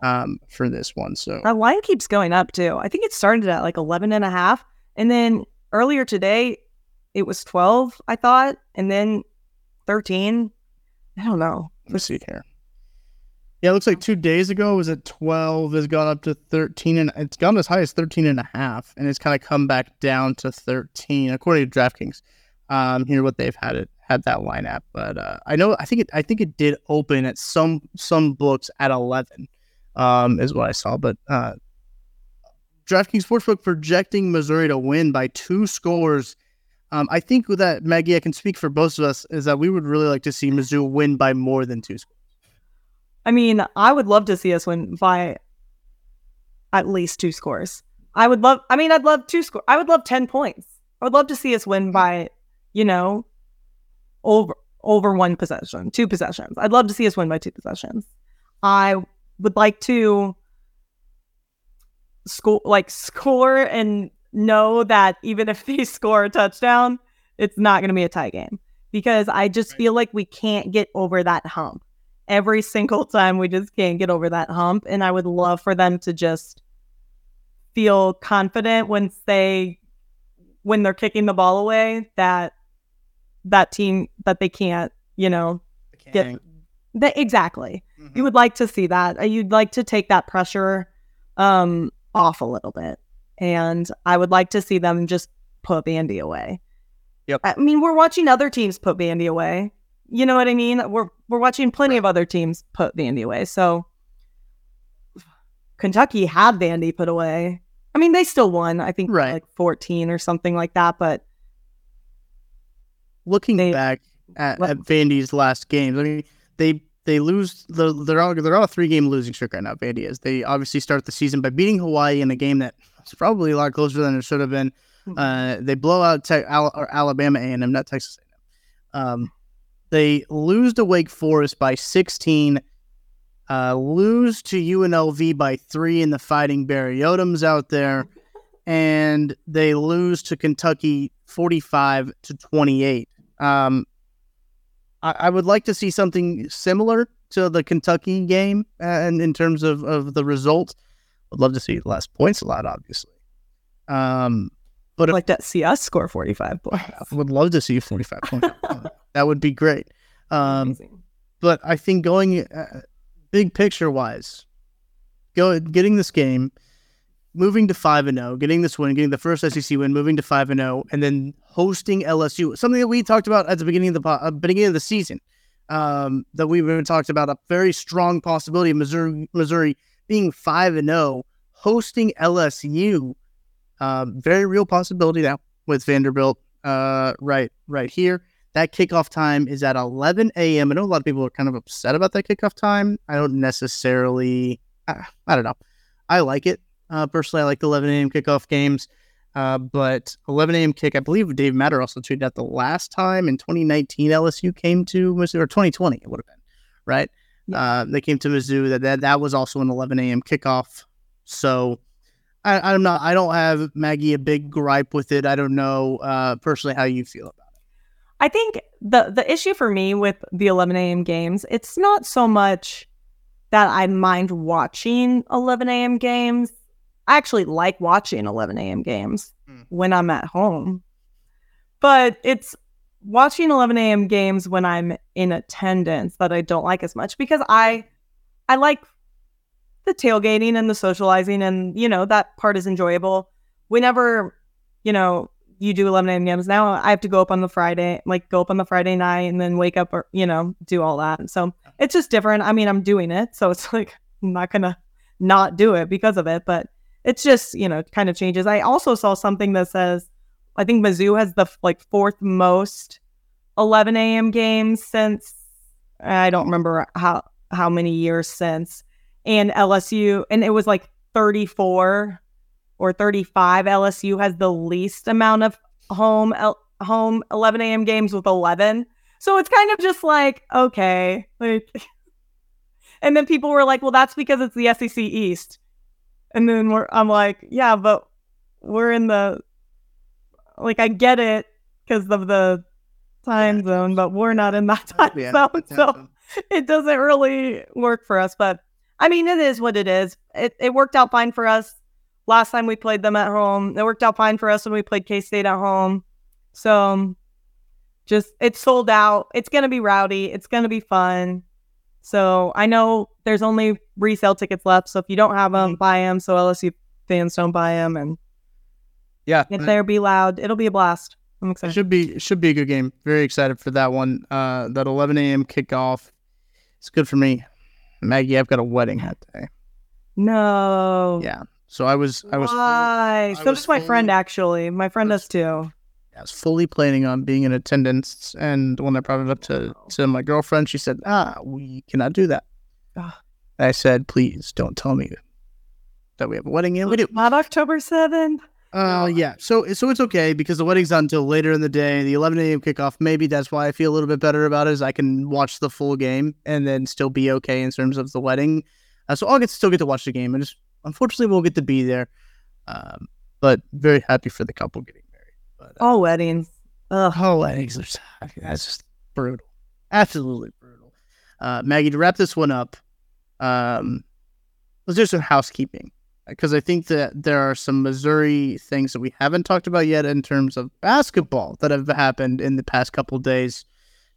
um, for this one. So that line keeps going up too. I think it started at like eleven and a half, and then earlier today it was twelve, I thought, and then thirteen. I don't know. Let's see here. Yeah, it looks like two days ago it was at twelve. It's gone up to thirteen, and it's gone as high as thirteen and a half, and it's kind of come back down to thirteen, according to DraftKings. Um, here what they've had it had that line at, but uh, I know I think it I think it did open at some some books at eleven, um, is what I saw. But uh, DraftKings Sportsbook projecting Missouri to win by two scores. Um, I think with that, Maggie, I can speak for both of us, is that we would really like to see Mizzou win by more than two scores. I mean, I would love to see us win by at least two scores. I would love, I mean, I'd love two scores. I would love ten points. I would love to see us win by, you know, over over one possession, two possessions. I'd love to see us win by two possessions. I would like to score, like score and know that even if they score a touchdown, it's not going to be a tie game, because I just right. feel like we can't get over that hump. Every single time we just can't get over that hump. And I would love for them to just feel confident when they, when they're kicking the ball away, that that team, that they can't, you know, they can't. get that. Exactly. Mm-hmm. You would like to see that. You'd like to take that pressure um, off a little bit. And I would like to see them just put Vandy away. Yep. I mean, we're watching other teams put Vandy away. You know what I mean? We're we're watching plenty of other teams put Vandy away. So Kentucky had Vandy put away. I mean, they still won, I think, right. like fourteen or something like that. But looking they, back at, at Vandy's last games, I mean, they they lose. The, they're on they're on a three game losing streak right now. Vandy is. They obviously start the season by beating Hawaii in a game that was probably a lot closer than it should have been. Uh, they blow out te- Al- or Alabama A and M, not Texas A and M. Um, They lose to Wake Forest by sixteen, uh, lose to U N L V by three in the Fighting Barriotoms out there, and they lose to Kentucky forty-five to twenty-eight. Um, I, I would like to see something similar to the Kentucky game, uh, and in terms of, of the result. Would love to see less points allowed, obviously. Um, but I'd like to see us score forty-five points. I would love to see forty-five points. That would be great. Um, but I think going uh, big picture wise, go getting this game, moving to five and oh, getting this win, getting the first S E C win, moving to five and oh, and then hosting L S U, something that we talked about at the beginning of the uh, beginning of the season, um, that we've even talked about, a very strong possibility of Missouri, Missouri being five and oh, hosting L S U. Uh, very real possibility now with Vanderbilt uh, right, right here. That kickoff time is at eleven a.m. I know a lot of people are kind of upset about that kickoff time. I don't necessarily, I, I don't know. I like it. Uh, personally, I like the eleven a.m. kickoff games. Uh, but eleven a.m. kick, I believe Dave Matter also tweeted out the last time in twenty nineteen L S U came to Mizzou, or twenty twenty it would have been, right? Yeah. Uh, they came to Mizzou, that, that that was also an eleven a.m. kickoff. So I, I'm not, I don't have, Maggie, a big gripe with it. I don't know uh, personally how you feel about it. I think the the issue for me with the eleven a.m. games, it's not so much that I mind watching eleven a.m. games. I actually like watching eleven a.m. games mm. when I'm at home. But it's watching eleven a.m. games when I'm in attendance that I don't like as much, because I I like the tailgating and the socializing, and, you know, that part is enjoyable. Whenever, you know, you do eleven a.m. games now, I have to go up on the Friday, like go up on the Friday night and then wake up, or, you know, do all that. And so it's just different. I mean, I'm doing it, so it's like, I'm not going to not do it because of it, but it's just, you know, kind of changes. I also saw something that says, I think Mizzou has the like fourth most eleven a.m. games since, I don't remember how, how many years since, and L S U, and it was like thirty-four or thirty-five. L S U has the least amount of home L- home eleven a.m. games with eleven. So it's kind of just like, okay, like, and then people were like, well, that's because it's the S E C East. And then we're, I'm like, yeah, but we're in the, like, I get it because of the time zone, but we're not in that time yeah, zone. So zone. It doesn't really work for us. But I mean, it is what it is. It it worked out fine for us last time we played them at home. It worked out fine for us when we played K-State at home. So just, it's sold out. It's going to be rowdy. It's going to be fun. So I know there's only resale tickets left. So if you don't have them, buy them. So L S U fans don't buy them. And yeah, if they'll be loud, it'll be a blast. I'm excited. It should be, it should be a good game. Very excited for that one. Uh, that eleven a.m. kickoff. It's good for me. Maggie, I've got a wedding that day. No. Yeah. So I was. I was. Why? So does my friend, actually. My friend does too. I was fully planning on being in attendance, and when I brought it up to, to my girlfriend, she said, ah, we cannot do that. Ugh. I said, please don't tell me that we have a wedding. And we do. Not October seventh. Uh, yeah, so so it's okay because the wedding's not until later in the day. The eleven a.m. kickoff, maybe that's why I feel a little bit better about it, is I can watch the full game and then still be okay in terms of the wedding. Uh, so I'll get still get to watch the game. I just, unfortunately, won't get to be there, um, but very happy for the couple getting married. But, uh, all weddings. Ugh. All weddings. Are, I mean, that's just brutal. Absolutely brutal. Uh, Maggie, to wrap this one up, um, let's do some housekeeping. Because I think that there are some Missouri things that we haven't talked about yet in terms of basketball that have happened in the past couple days,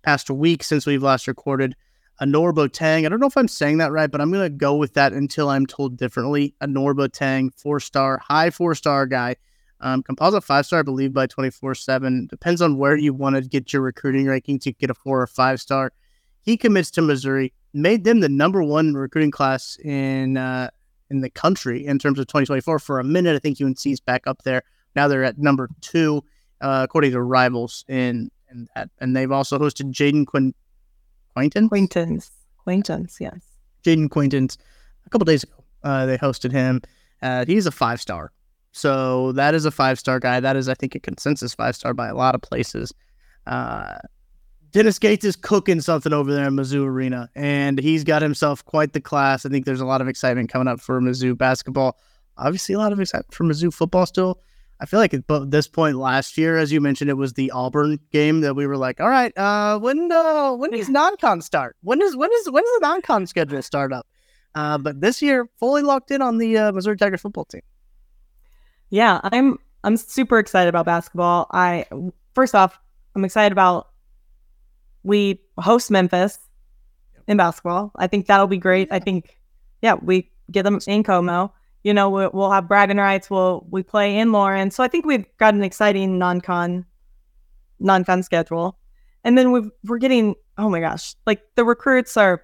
past week since we've last recorded. Anor Botang, I don't know if I'm saying that right, but I'm going to go with that until I'm told differently. Anor Botang, four-star, high four-star guy. Um, composite five-star, I believe, by twenty-four seven. Depends on where you want to get your recruiting ranking to get a four or five-star. He commits to Missouri, made them the number one recruiting class in uh in the country in terms of twenty twenty-four. For a minute, I think U N C's back up there. Now they're at number two, uh, according to Rivals. In, in that. And they've also hosted Jaden Quin- Quaintance? Quaintance. Quaintance, yes. Jaden Quaintance. A couple days ago, uh, they hosted him. Uh, he's a five-star. So that is a five-star guy. That is, I think, a consensus five-star by a lot of places. Uh, Dennis Gates is cooking something over there in Mizzou Arena, and he's got himself quite the class. I think there's a lot of excitement coming up for Mizzou basketball. Obviously, a lot of excitement for Mizzou football still. I feel like at this point last year, as you mentioned, it was the Auburn game that we were like, all right, uh, when uh, when does non-con start? When does when does when does the non-con schedule start up? Uh, but this year, fully locked in on the uh, Missouri Tigers football team. Yeah, I'm I'm super excited about basketball. I first off, I'm excited about. We host Memphis in basketball. I think that'll be great. I think, yeah, we get them in Como. You know, we'll, we'll have bragging rights. We'll we play in Lawrence. So I think we've got an exciting non-con, non-con schedule. And then we've, we're getting, oh my gosh, like the recruits are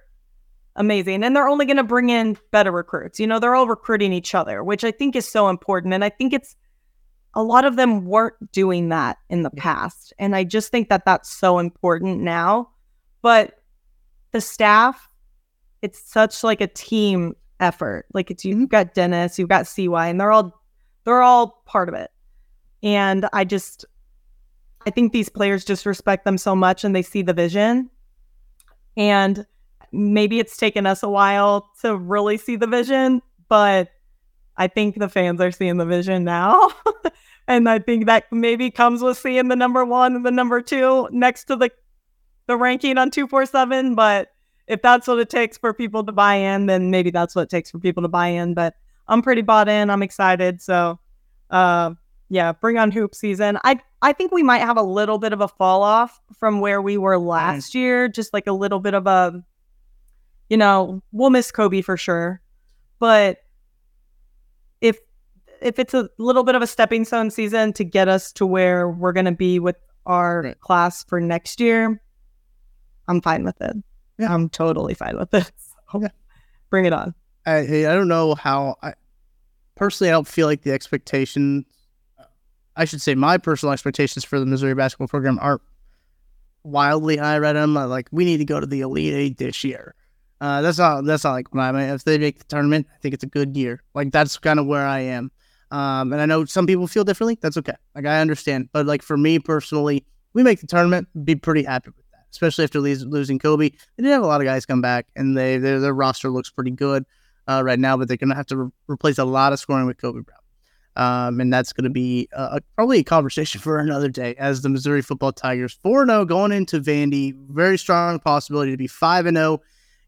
amazing. And they're only going to bring in better recruits. You know, they're all recruiting each other, which I think is so important. And I think it's, a lot of them weren't doing that in the past. And I just think that that's so important now. But the staff, it's such like a team effort. Like it's, you've got Dennis, you've got C Y, and they're all, they're all part of it. And I just, I think these players just respect them so much and they see the vision. And maybe it's taken us a while to really see the vision, but I think the fans are seeing the vision now. And I think that maybe comes with seeing the number one and the number two next to the the ranking on two forty-seven. But if that's what it takes for people to buy in, then maybe that's what it takes for people to buy in. But I'm pretty bought in. I'm excited. So, uh, yeah, bring on hoop season. I, I think we might have a little bit of a fall off from where we were last year. Just like a little bit of a, you know, we'll miss Kobe for sure. But if if it's a little bit of a stepping stone season to get us to where we're going to be with our right. class for next year, I'm fine with it. Yeah. I'm totally fine with it. So yeah. Bring it on. I I don't know how I personally I don't feel like the expectation. I should say my personal expectations for the Missouri basketball program aren't wildly high. Right? I'm not like, we need to go to the Elite Eight this year. Uh, that's not that's not like my. If they make the tournament, I think it's a good year. Like, that's kind of where I am. Um, and I know some people feel differently. That's okay. Like, I understand. But like, for me personally, we make the tournament, be pretty happy with that. Especially after losing Kobe, they did have a lot of guys come back, and they their, their roster looks pretty good uh, right now. But they're gonna have to re- replace a lot of scoring with Kobe Brown. Um, and that's going to be uh, probably a conversation for another day, as the Missouri football Tigers four and oh going into Vandy. Very strong possibility to be five and oh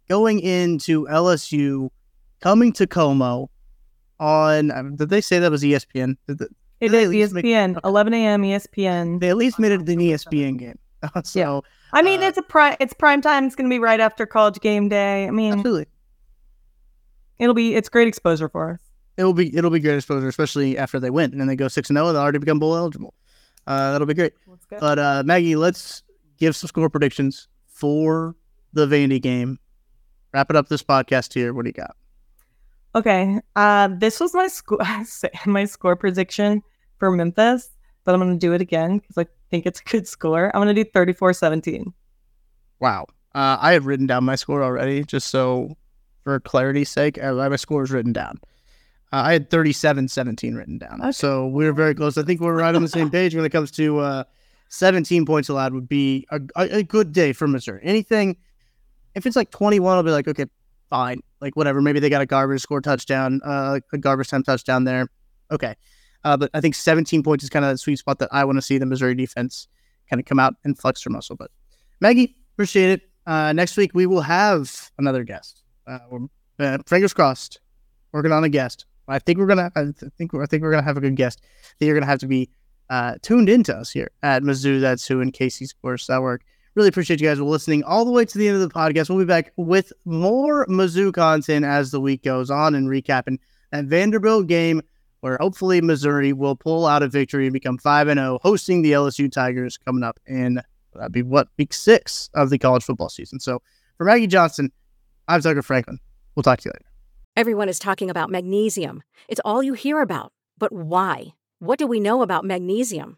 going into L S U, coming to Como on, um, did they say that was E S P N? Did the, it did is E S P N, make, okay. eleven a.m. E S P N. They at least made it an E S P N game. so yeah. I mean, uh, it's a prime, it's prime time. It's going to be right after College Game Day. I mean, absolutely. It'll be, it's great exposure for us. It'll be it'll be great exposure, especially after they win and then they go six and zero. They'll already become bowl eligible. Uh, that'll be great. But uh, Maggie, let's give some score predictions for the Vandy game. Wrap it up this podcast here. What do you got? Okay, uh, this was my sco- my score prediction for Memphis, but I'm going to do it again because I think it's a good score. I'm going to do thirty-four seventeen. Wow, uh, I have written down my score already, just so for clarity's sake, I, my score is written down. Uh, I had thirty-seven seventeen written down. Okay. So we were very close. I think we're right on the same page when it comes to uh, seventeen points allowed would be a, a good day for Missouri. Anything, if it's like twenty-one, I'll be like, okay, fine. Like, whatever. Maybe they got a garbage score touchdown, uh, a garbage time touchdown there. Okay. Uh, but I think seventeen points is kind of the sweet spot that I want to see the Missouri defense kind of come out and flex their muscle. But Maggie, appreciate it. Uh, next week, we will have another guest. Uh, we're, uh, fingers crossed, working on a guest. I think we're gonna. I think. I think we're gonna have a good guest. I think you're gonna have to be uh, tuned into us here at Mizzou That's Who and K C Sports Network. Really appreciate you guys for listening all the way to the end of the podcast. We'll be back with more Mizzou content as the week goes on and recapping that Vanderbilt game, where hopefully Missouri will pull out a victory and become five and zero, hosting the L S U Tigers coming up in that'd be what week six of the college football season. So for Maggie Johnson, I'm Tucker Franklin. We'll talk to you later. Everyone is talking about magnesium. It's all you hear about. But why? What do we know about magnesium?